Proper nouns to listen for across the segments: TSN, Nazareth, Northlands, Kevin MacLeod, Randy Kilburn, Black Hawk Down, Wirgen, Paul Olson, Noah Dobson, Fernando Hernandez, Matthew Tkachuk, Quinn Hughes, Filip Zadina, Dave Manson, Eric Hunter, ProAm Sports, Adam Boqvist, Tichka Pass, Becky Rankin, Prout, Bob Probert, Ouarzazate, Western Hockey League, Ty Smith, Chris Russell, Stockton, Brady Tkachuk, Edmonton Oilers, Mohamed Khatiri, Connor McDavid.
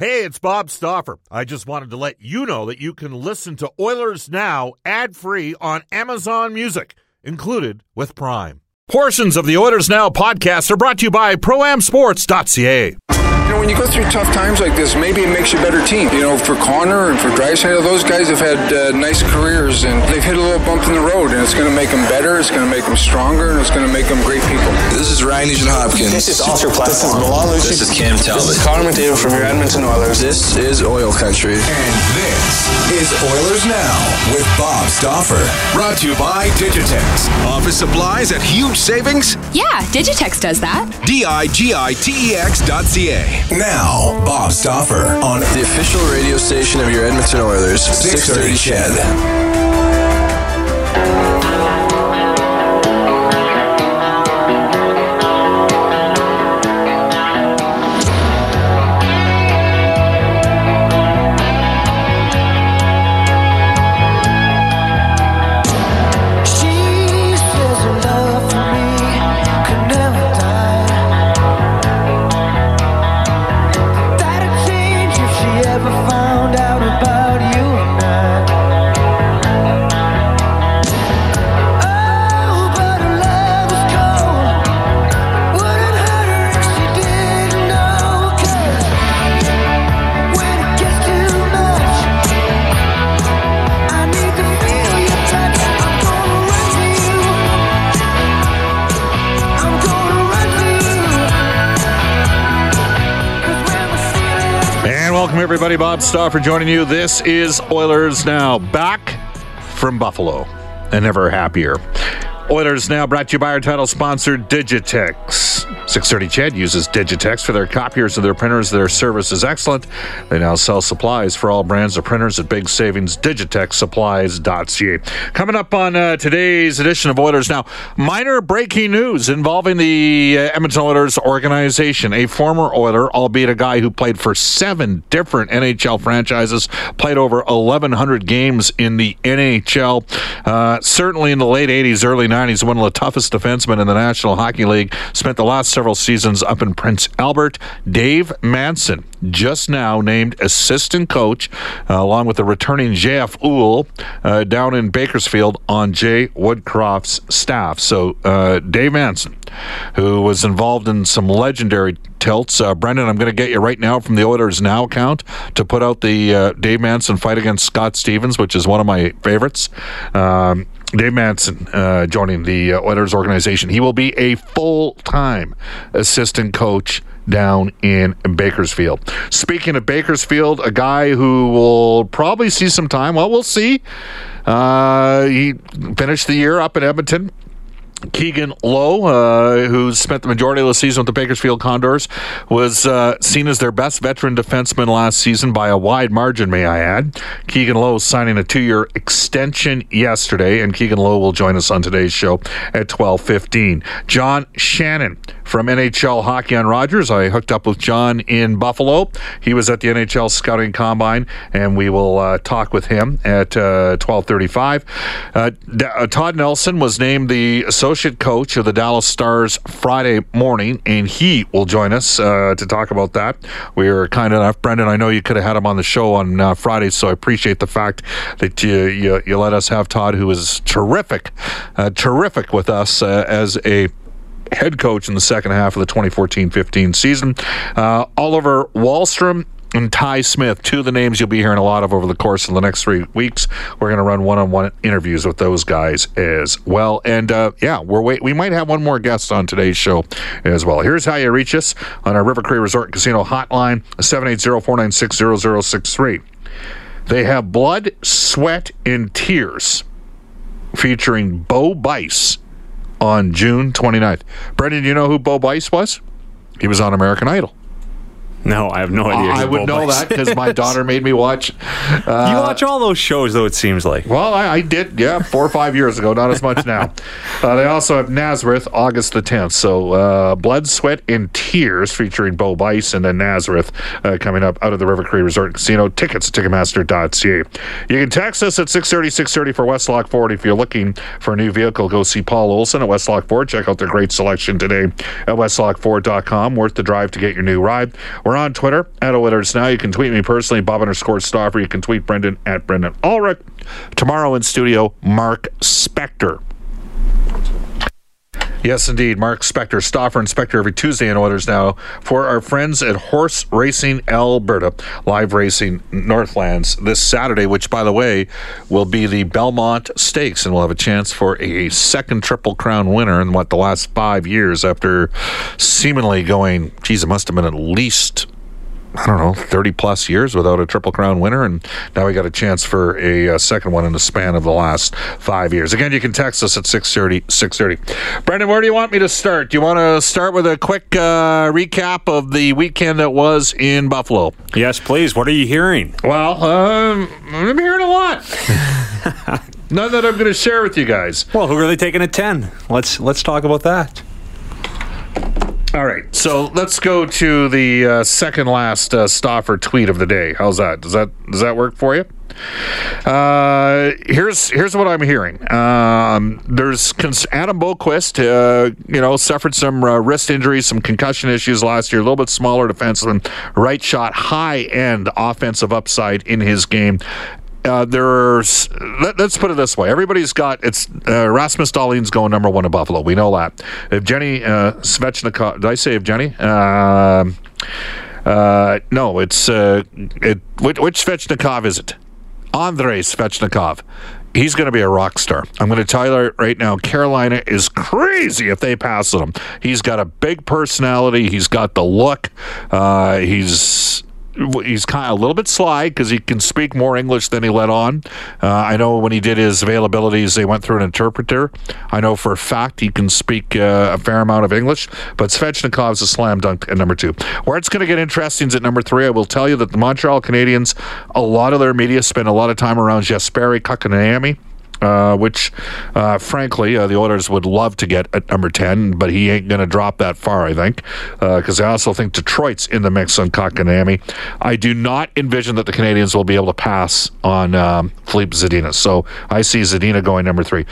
Hey, it's Bob Stauffer. I just wanted to let you know that you can listen to Oilers Now ad-free on Amazon Music, included with Prime. Portions of the Oilers Now podcast are brought to you by ProAmSports.ca. You know, when you go through tough times like this, maybe it makes you a better team. You know, for Connor and for Draisaitl, those guys have had nice careers, and they've hit a little bump in the road, and it's going to make them better, it's going to make them stronger, and it's going to make them great people. This is Ryan Nugent-Hopkins. This is Arthur Plathamon. This is Cam Talbot. This is Connor McDavid from your Edmonton Oilers. This is Oil Country. And this is Oilers Now with Bob Stauffer. Brought to you by Digitex. Office supplies at huge savings? Yeah, Digitex does that. Digitex.ca. Now, Bob Stauffer on the official radio station of your Edmonton Oilers, 630 CHED. She says her love for me could never die. Ever found out about you and I? Oh, but her love was cold. Wouldn't hurt her if she didn't know. 'Cause when it gets too much, I need to feel your touch. I'm gonna run to you. I'm gonna run to you. 'Cause when we see it. And welcome everybody, Bob Stauffer joining you. This is Oilers Now, back from Buffalo, and ever happier. Oilers Now brought to you by our title sponsor, Digitex. 630 CHED uses Digitex for their copiers and their printers. Their service is excellent. They now sell supplies for all brands of printers at big savings. DigitexSupplies.ca. Coming up on today's edition of Oilers Now, minor breaking news involving the Edmonton Oilers organization. A former Oiler, albeit a guy who played for seven different NHL franchises, played over 1,100 games in the NHL. Certainly in the late 80s, early 90s, one of the toughest defensemen in the National Hockey League. Spent the last several seasons up in Prince Albert. Dave Manson, just now named assistant coach, along with the returning JF Uhl, down in Bakersfield on Jay Woodcroft's staff. So Dave Manson, who was involved in some legendary tilts. Brendan, I'm going to get you right now from the Oilers Now account to put out the Dave Manson fight against Scott Stevens, which is one of my favorites. Dave Manson joining the Oilers organization. He will be a full-time assistant coach down in Bakersfield. Speaking of Bakersfield, a guy who will probably see some time. Well, we'll see. He finished the year up in Edmonton. Keegan Lowe, who spent the majority of the season with the Bakersfield Condors, was seen as their best veteran defenseman last season by a wide margin, may I add. Keegan Lowe signing a 2-year extension yesterday, and Keegan Lowe will join us on today's show at 12:15. John Shannon from NHL Hockey on Rogers. I hooked up with John in Buffalo. He was at the NHL Scouting Combine, and we will talk with him at 12:35. Todd Nelson was named the associate coach of the Dallas Stars Friday morning, and he will join us to talk about that. We were kind enough, Brendan, I know you could have had him on the show on Friday, so I appreciate the fact that you let us have Todd, who is terrific with us as a head coach in the second half of the 2014-15 season. Oliver Wahlstrom and Ty Smith, two of the names you'll be hearing a lot of over the course of the next 3 weeks. We're going to run one-on-one interviews with those guys as well. And, we might have one more guest on today's show as well. Here's how you reach us on our River Cree Resort Casino hotline, 780-496-0063. They have Blood, Sweat, and Tears featuring Bo Bice on June 29th. Brendan, do you know who Bo Bice was? He was on American Idol. No, I have no idea. I would know that because my daughter made me watch. You watch all those shows, though, it seems like. Well, I did, 4 or 5 years ago. Not as much now. They also have Nazareth, August the 10th. So Blood, Sweat, and Tears featuring Bo Bice, and then Nazareth coming up out of the River Cree Resort Casino. Tickets at Ticketmaster.ca. You can text us at 630-630 for Westlock Ford. If you're looking for a new vehicle, go see Paul Olson at Westlock Ford. Check out their great selection today at westlockford.com. Worth the drive to get your new ride. We're We're on Twitter at Oilers Now. You can tweet me personally, Bob_Stauffer. You can tweet Brendan at Brendan Ulrich. Tomorrow in studio, Mark Spector. Yes, indeed. Mark Spector, Stauffer and Spector every Tuesday in Oilers Now for our friends at Horse Racing Alberta, Live Racing Northlands this Saturday, which, by the way, will be the Belmont Stakes, and we'll have a chance for a second Triple Crown winner in, the last 5 years after seemingly going, geez, it must have been at least, 30-plus years without a Triple Crown winner, and now we got a chance for a second one in the span of the last 5 years. Again, you can text us at 630-630. Brendan, where do you want me to start? Do you want to start with a quick recap of the weekend that was in Buffalo? Yes, please. What are you hearing? Well, I'm hearing a lot. None that I'm going to share with you guys. Well, who are they taking at 10? Let's talk about that. All right, so let's go to the second last Stauffer tweet of the day. How's that? Does that work for you? Here's what I'm hearing. There's Adam Boqvist, suffered some wrist injuries, some concussion issues last year. A little bit smaller defenseman, right shot, high end offensive upside in his game. Let's put it this way. Everybody's got Rasmus Dahlin's going number one in Buffalo. We know that. Evgeny Svechnikov. Did I say Evgeny? No. Which Svechnikov is it? Andrei Svechnikov. He's going to be a rock star. I'm going to tell you right now, Carolina is crazy if they pass on him. He's got a big personality. He's got the look. He's kind of a little bit sly because he can speak more English than he let on. I know when he did his availabilities, they went through an interpreter. I know for a fact he can speak a fair amount of English, but Svechnikov's a slam dunk at number two. Where it's going to get interesting is at number three. I will tell you that the Montreal Canadiens, a lot of their media spend a lot of time around Jesperi Kokanami. Which, frankly, the Oilers would love to get at number 10, but he ain't going to drop that far, I think, because I also think Detroit's in the mix on Kokanami. I do not envision that the Canadiens will be able to pass on Filip Zadina, so I see Zadina going number three.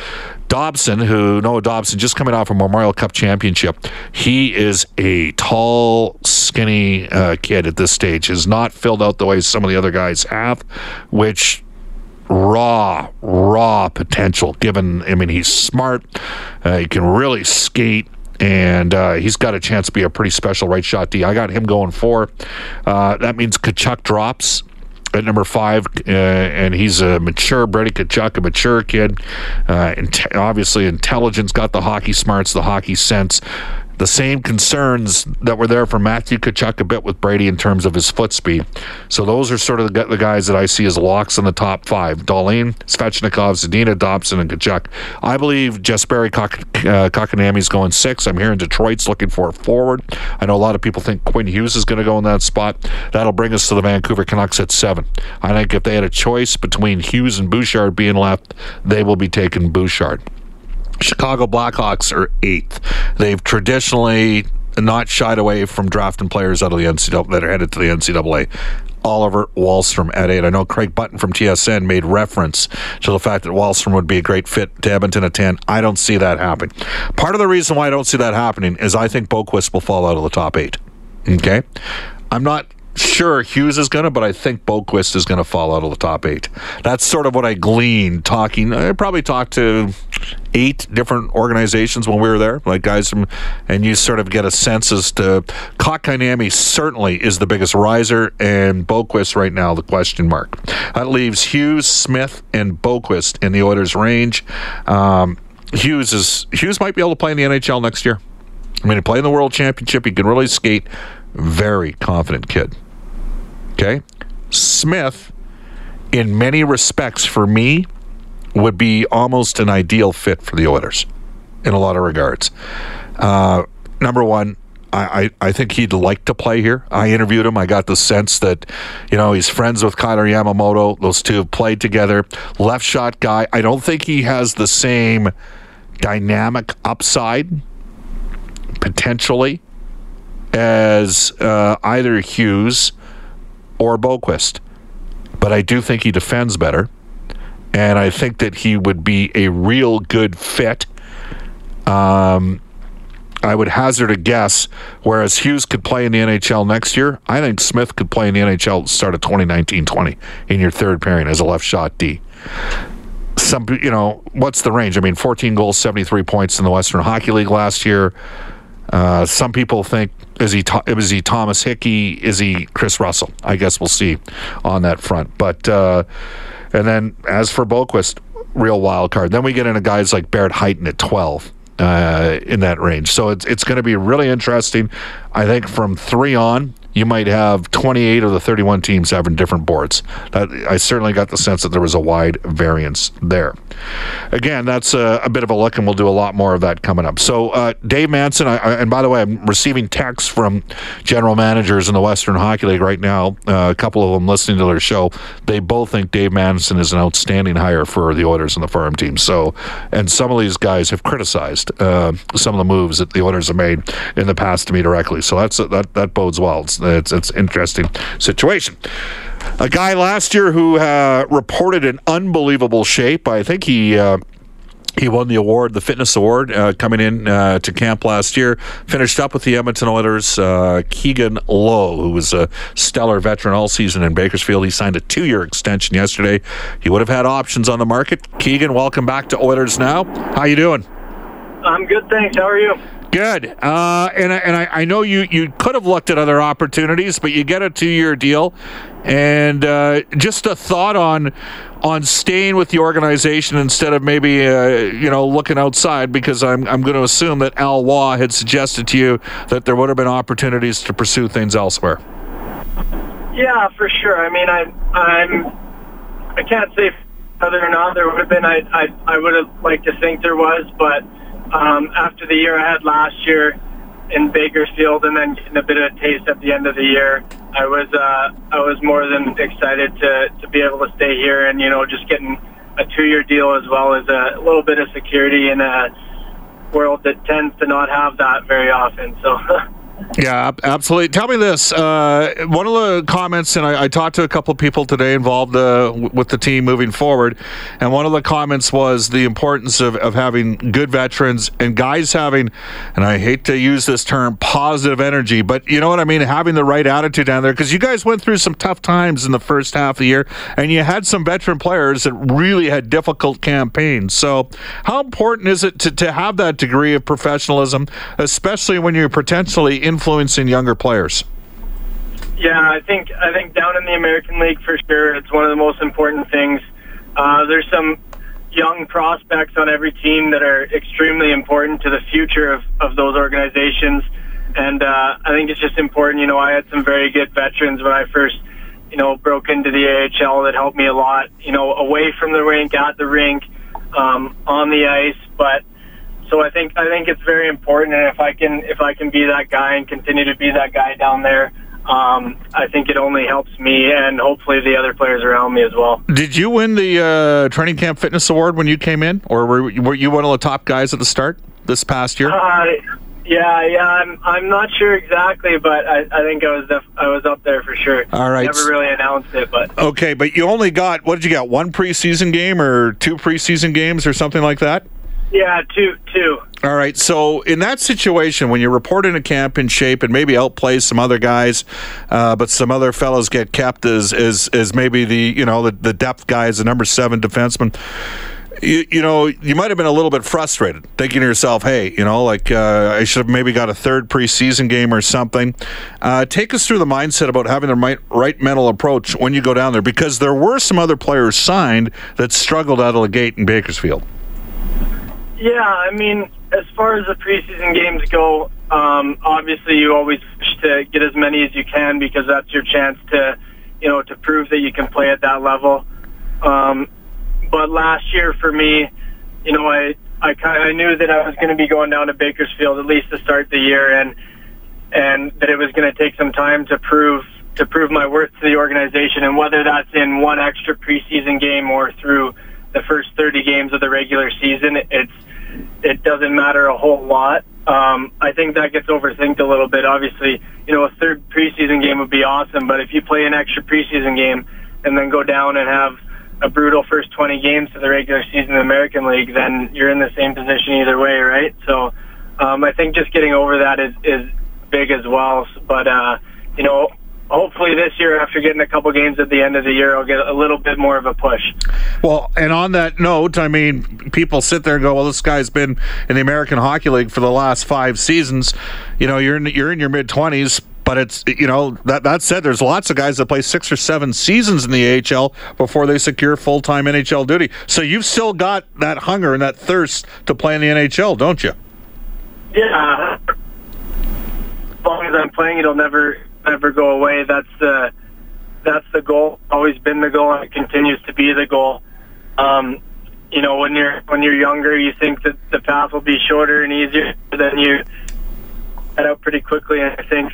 Noah Dobson, just coming off a Memorial Cup championship, he is a tall, skinny kid at this stage. He's not filled out the way some of the other guys have, which... raw potential given. I mean, he's smart. He can really skate, and he's got a chance to be a pretty special right shot D. I got him going four. That means Tkachuk drops at number five, and he's a mature Brady Tkachuk, a mature kid. Obviously, intelligence, got the hockey smarts, the hockey sense. The same concerns that were there for Matthew Tkachuk a bit with Brady in terms of his foot speed. So those are sort of the guys that I see as locks in the top five. Dahlin, Svechnikov, Zadina, Dobson, and Tkachuk. I believe Jesperi Kokanami's going six. I'm hearing Detroit's looking for a forward. I know a lot of people think Quinn Hughes is going to go in that spot. That'll bring us to the Vancouver Canucks at seven. I think if they had a choice between Hughes and Bouchard being left, they will be taking Bouchard. Chicago Blackhawks are 8th. They've traditionally not shied away from drafting players out of the NCAA that are headed to the NCAA. Oliver Wahlstrom at 8. I know Craig Button from TSN made reference to the fact that Wahlstrom would be a great fit to Edmonton at 10. I don't see that happening. Part of the reason why I don't see that happening is I think Boqvist will fall out of the top 8. Okay? I'm not sure Hughes is going to, but I think Boqvist is going to fall out of the top 8. That's sort of what I gleaned talking. I probably talked to 8 different organizations when we were there, like guys from, and you sort of get a sense as to Kokanami certainly is the biggest riser, and Boqvist right now the question mark. That leaves Hughes, Smith, and Boqvist in the Oilers' range. Hughes might be able to play in the NHL next year. I mean, he played in the World Championship. He can really skate. Very confident kid. Okay? Smith, in many respects for me, would be almost an ideal fit for the Oilers in a lot of regards. Number one, I think he'd like to play here. I interviewed him. I got the sense that, he's friends with Kyler Yamamoto. Those two have played together. Left shot guy. I don't think he has the same dynamic upside, potentially, as either Hughes or Boqvist. But I do think he defends better, and I think that he would be a real good fit I would hazard a guess, whereas Hughes could play in the NHL next year, I think Smith could play in the NHL at the start of 2019-20 in your third pairing as a left shot D. Some, you know, what's the range? I mean, 14 goals, 73 points in the Western Hockey League last year. Some people think, is he Thomas Hickey? Is he Chris Russell? I guess we'll see on that front. But and then as for Boqvist, real wild card. Then we get into guys like Barrett Hyten at 12 in that range. So it's going to be really interesting. I think from 3 on, you might have 28 of the 31 teams having different boards. I certainly got the sense that there was a wide variance there. Again, that's a bit of a look, and we'll do a lot more of that coming up. So Dave Manson, and by the way, I'm receiving texts from general managers in the Western Hockey League right now, a couple of them listening to their show. They both think Dave Manson is an outstanding hire for the Oilers and the farm team. So, and some of these guys have criticized some of the moves that the Oilers have made in the past to me directly. So that bodes well. It's an interesting situation. A guy last year who reported in unbelievable shape. I think he won the award, the fitness award, coming in to camp last year. Finished up with the Edmonton Oilers, Keegan Lowe, who was a stellar veteran all season in Bakersfield. He signed a 2-year extension yesterday. He would have had options on the market. Keegan, welcome back to Oilers Now. How you doing? I'm good, thanks. How are you? Good. And I know you could have looked at other opportunities, but you get a 2-year deal. And just a thought on staying with the organization instead of maybe looking outside, because I'm going to assume that Al Waugh had suggested to you that there would have been opportunities to pursue things elsewhere. Yeah, for sure. I mean, I can't say whether or not there would have been. I would have liked to think there was, but. After the year I had last year in Bakersfield, and then getting a bit of a taste at the end of the year, I was more than excited to be able to stay here, and just getting a 2-year deal as well as a little bit of security in a world that tends to not have that very often. So. Yeah, absolutely. Tell me this. One of the comments, and I talked to a couple of people today involved with the team moving forward, and one of the comments was the importance of having good veterans and guys having, and I hate to use this term, positive energy, but you know what I mean, having the right attitude down there, because you guys went through some tough times in the first half of the year, and you had some veteran players that really had difficult campaigns. So how important is it to have that degree of professionalism, especially when you're potentially influencing younger players? Yeah, I think down in the American League for sure, it's one of the most important things. There's some young prospects on every team that are extremely important to the future of those organizations, and I think it's just important. I had some very good veterans when I first broke into the AHL that helped me a lot. Away from the rink, at the rink, on the ice, but. So I think it's very important, and if I can be that guy and continue to be that guy down there, I think it only helps me and hopefully the other players around me as well. Did you win the training camp fitness award when you came in, or were you one of the top guys at the start this past year? Yeah, I'm not sure exactly, but I think I was up there for sure. All right. Never really announced it, but okay. But you only got, what did you get? 1 preseason game or 2 preseason games or something like that? Yeah, two. All right, so in that situation, when you report in a camp in shape and maybe outplay some other guys, but some other fellows get kept as maybe the depth guy, the number 7 defenseman, you might have been a little bit frustrated, thinking to yourself, hey, I should have maybe got a 3rd preseason game or something. Take us through the mindset about having the right mental approach when you go down there, because there were some other players signed that struggled out of the gate in Bakersfield. Yeah, I mean, as far as the preseason games go, obviously you always wish to get as many as you can, because that's your chance to prove that you can play at that level. But last year for me, I knew that I was going to be going down to Bakersfield at least to start the year, and that it was going to take some time to prove my worth to the organization, and whether that's in 1 extra preseason game or through the first 30 games of the regular season, it doesn't matter a whole lot. I think that gets overthinked a little bit. Obviously, a 3rd preseason game would be awesome, but if you play an extra preseason game and then go down and have a brutal first 20 games to the regular season in the American League, then you're in the same position either way, right? So I think just getting over that is big as well. But, you know, hopefully this year, after getting a couple games at the end of the year, I'll get a little bit more of a push. Well, and on that note, I mean, people sit there and go, well, this guy's been in the American Hockey League for the last 5 seasons. You know, you're in your mid-20s. But it's, you know, that said, there's lots of guys that play 6 or 7 seasons in the AHL before they secure full-time NHL duty. So you've still got that hunger and that thirst to play in the NHL, don't you? Yeah. As long as I'm playing, it'll never go away. That's the goal. Always been the goal, and it continues to be the goal. You know, when you're younger, you think that the path will be shorter and easier. Then you head out pretty quickly, and I think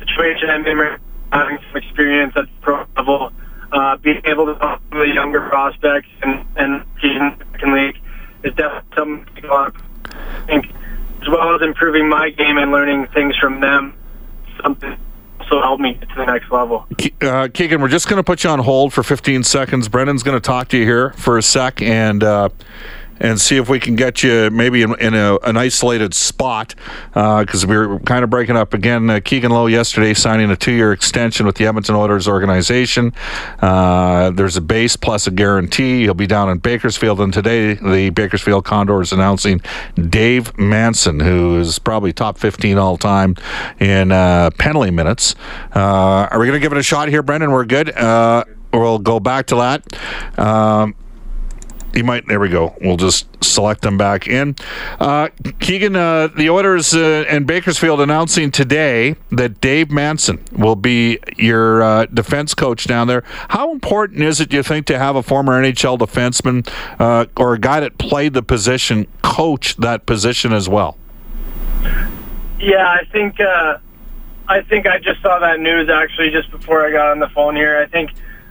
situation I'm in, having some experience at the pro level, being able to talk to the younger prospects and in the second league is definitely something I think, as well as improving my game and learning things from them, something also helped me get to the next level. Keegan, we're just going to put you on hold for 15 seconds. Brendan's going to talk to you here for a sec and see if we can get you maybe in an isolated spot, because we were kind of breaking up again. Keegan Lowe yesterday signing a 2-year extension with the Edmonton Oilers organization. There's a base plus a guarantee. He'll be down in Bakersfield, and today the Bakersfield Condors announcing Dave Manson, who is probably top 15 all-time in penalty minutes. Are we going to give it a shot here, Brendan? We're good. We'll go back to that. There we go. We'll just select them back in. Keegan, the Oilers and Bakersfield announcing today that Dave Manson will be your defense coach down there. How important is it, do you think, to have a former NHL defenseman or a guy that played the position coach that position as well? Yeah, I think I just saw that news actually just before I got on the phone here. I think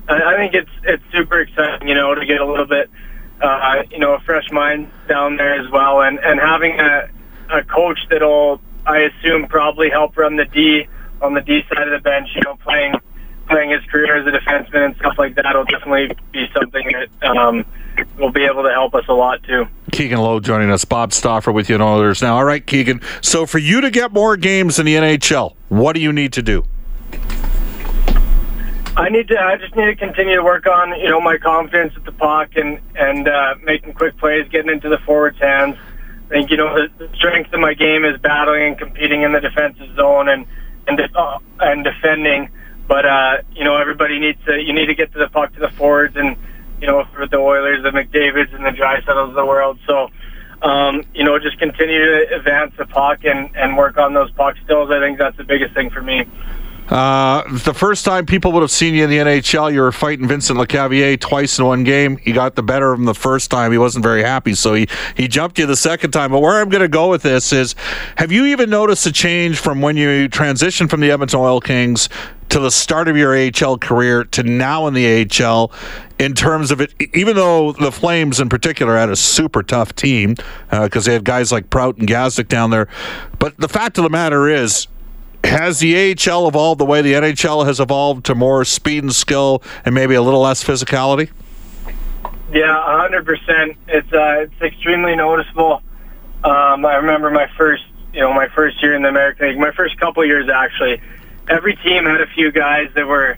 it's super exciting, you know, to get a little bit. You know, a fresh mind down there as well, and having a coach that'll, I assume, probably help run the D on the D side of the bench. You know, playing his career as a defenseman and stuff like that will definitely be something that will be able to help us a lot too. Keegan Lowe joining us, Bob Stauffer with you and Oilers Now. All right, Keegan. So for you to get more games in the NHL, what do you need to do? I just need to continue to work on, you know, my confidence at the puck and making quick plays, getting into the forward's hands. I think, you know, the strength of my game is battling and competing in the defensive zone and defending. But you know, everybody needs to get to the puck to the forwards, and you know, for the Oilers, the McDavids and the Draisaitl's of the world. So you know, just continue to advance the puck and work on those puck stills. I think that's the biggest thing for me. The first time people would have seen you in the NHL, you were fighting Vincent Lecavalier twice in one game. He got the better of him the first time. He wasn't very happy, so he jumped you the second time. But where I'm going to go with this is, have you even noticed a change from when you transitioned from the Edmonton Oil Kings to the start of your AHL career to now in the AHL, in terms of it, even though the Flames in particular had a super tough team because they had guys like Prout and Gazdic down there? But the fact of the matter is, has the AHL evolved the way the NHL has evolved to more speed and skill and maybe a little less physicality? Yeah, 100%. It's extremely noticeable. I remember my first year in the American League, my first couple of years actually. Every team had a few guys that were,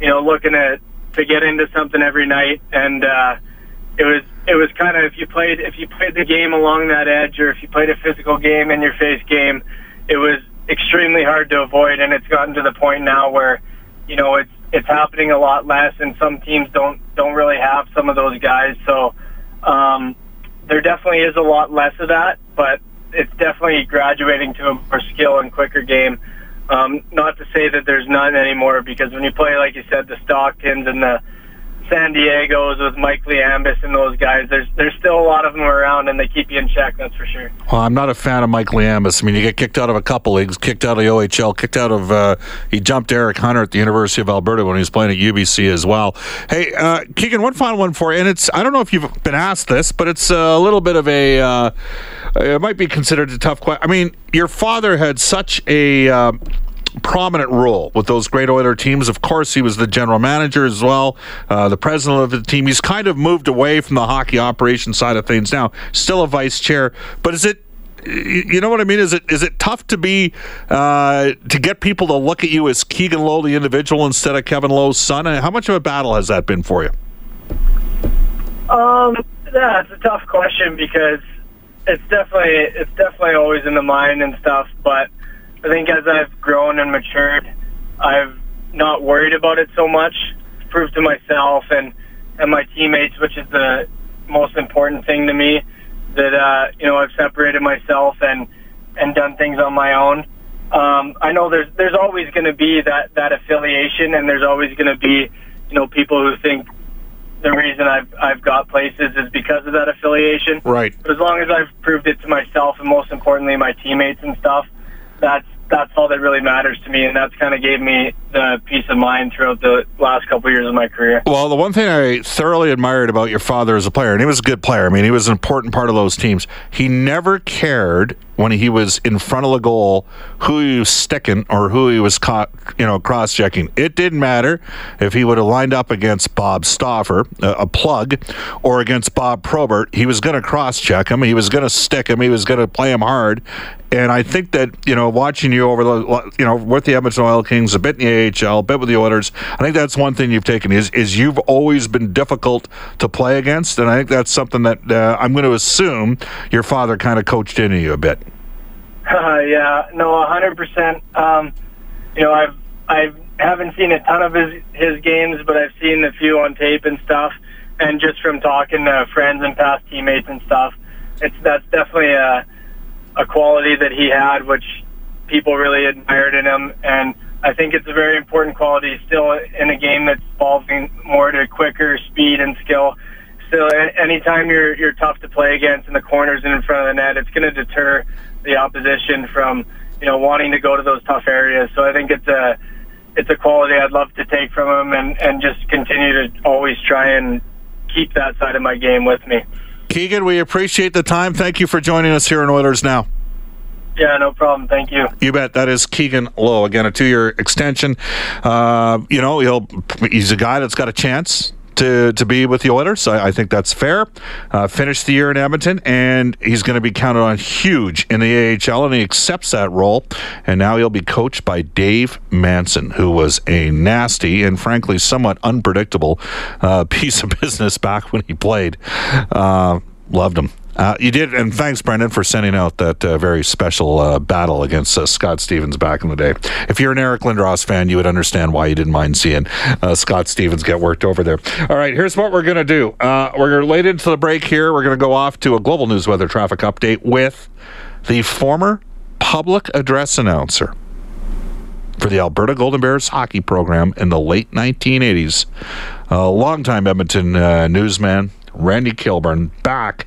you know, looking to get into something every night, and it was kind of, if you played the game along that edge, or if you played a physical game, in your face game, it was extremely hard to avoid. And it's gotten to the point now where, you know, it's happening a lot less, and some teams don't really have some of those guys. So there definitely is a lot less of that, but it's definitely graduating to a more skill and quicker game. Not to say that there's none anymore, because when you play, like you said, the Stocktons and the San Diego's with Mike Liambas and those guys, there's still a lot of them around, and they keep you in check, that's for sure. Well, I'm not a fan of Mike Liambas. I mean, you get kicked out of a couple leagues, kicked out of the OHL, kicked out of he jumped Eric Hunter at the University of Alberta when he was playing at UBC as well. Hey, Keegan, one final one for you, and I don't know if you've been asked this, but it's a little bit of a it might be considered a tough question. I mean, your father had such a prominent role with those great Oiler teams. Of course, he was the general manager as well, the president of the team. He's kind of moved away from the hockey operation side of things now, still a vice chair. But is it you know what I mean? Is it tough to be to get people to look at you as Keegan Lowe, the individual, instead of Kevin Lowe's son? How much of a battle has that been for you? Yeah, it's a tough question because it's definitely always in the mind and stuff. But I think as I've grown and matured, I've not worried about it so much. Proved to myself and my teammates, which is the most important thing to me, that I've separated myself and done things on my own. I know there's always going to be that affiliation, and there's always going to be people who think the reason I've got places is because of that affiliation. Right. But as long as I've proved it to myself and most importantly my teammates and stuff, that's all that really matters to me, and that's kind of gave me the peace of mind throughout the last couple of years of my career. Well, the one thing I thoroughly admired about your father as a player, and he was a good player, I mean, he was an important part of those teams, he never cared when he was in front of the goal who he was sticking or who he was cross-checking. It didn't matter if he would have lined up against Bob Stauffer, a plug, or against Bob Probert. He was going to cross-check him. He was going to stick him. He was going to play him hard. And I think that, watching you over the, with the Edmonton Oil Kings, a bit in the AHL, a bit with the Oilers, I think that's one thing you've taken is you've always been difficult to play against, and I think that's something that I'm going to assume your father kind of coached into you a bit. Yeah, no, 100%. I haven't seen a ton of his games, but I've seen a few on tape and stuff, and just from talking to friends and past teammates and stuff, that's definitely a quality that he had, which people really admired in him, and I think it's a very important quality still in a game that's evolving more to quicker speed and skill. So anytime you're tough to play against in the corners and in front of the net, it's going to deter the opposition from wanting to go to those tough areas. So I think it's a quality I'd love to take from him and just continue to always try and keep that side of my game with me. Keegan, we appreciate the time. Thank you for joining us here on Oilers Now. Yeah, no problem. Thank you. You bet. That is Keegan Lowe. Again, a 2-year extension. He's a guy that's got a chance to be with the Oilers. I think that's fair. Finished the year in Edmonton, and he's going to be counted on huge in the AHL, and he accepts that role. And now he'll be coached by Dave Manson, who was a nasty and frankly somewhat unpredictable piece of business back when he played. Loved him. You did, and thanks, Brendan, for sending out that very special battle against Scott Stevens back in the day. If you're an Eric Lindros fan, you would understand why you didn't mind seeing Scott Stevens get worked over there. All right, here's what we're going to do. We're late into the break here. We're going to go off to a Global News weather traffic update with the former public address announcer for the Alberta Golden Bears hockey program in the late 1980s, a longtime Edmonton newsman, Randy Kilburn, back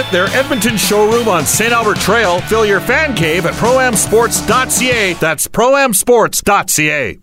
their Edmonton showroom on St. Albert Trail. Fill your fan cave at proamsports.ca. That's proamsports.ca.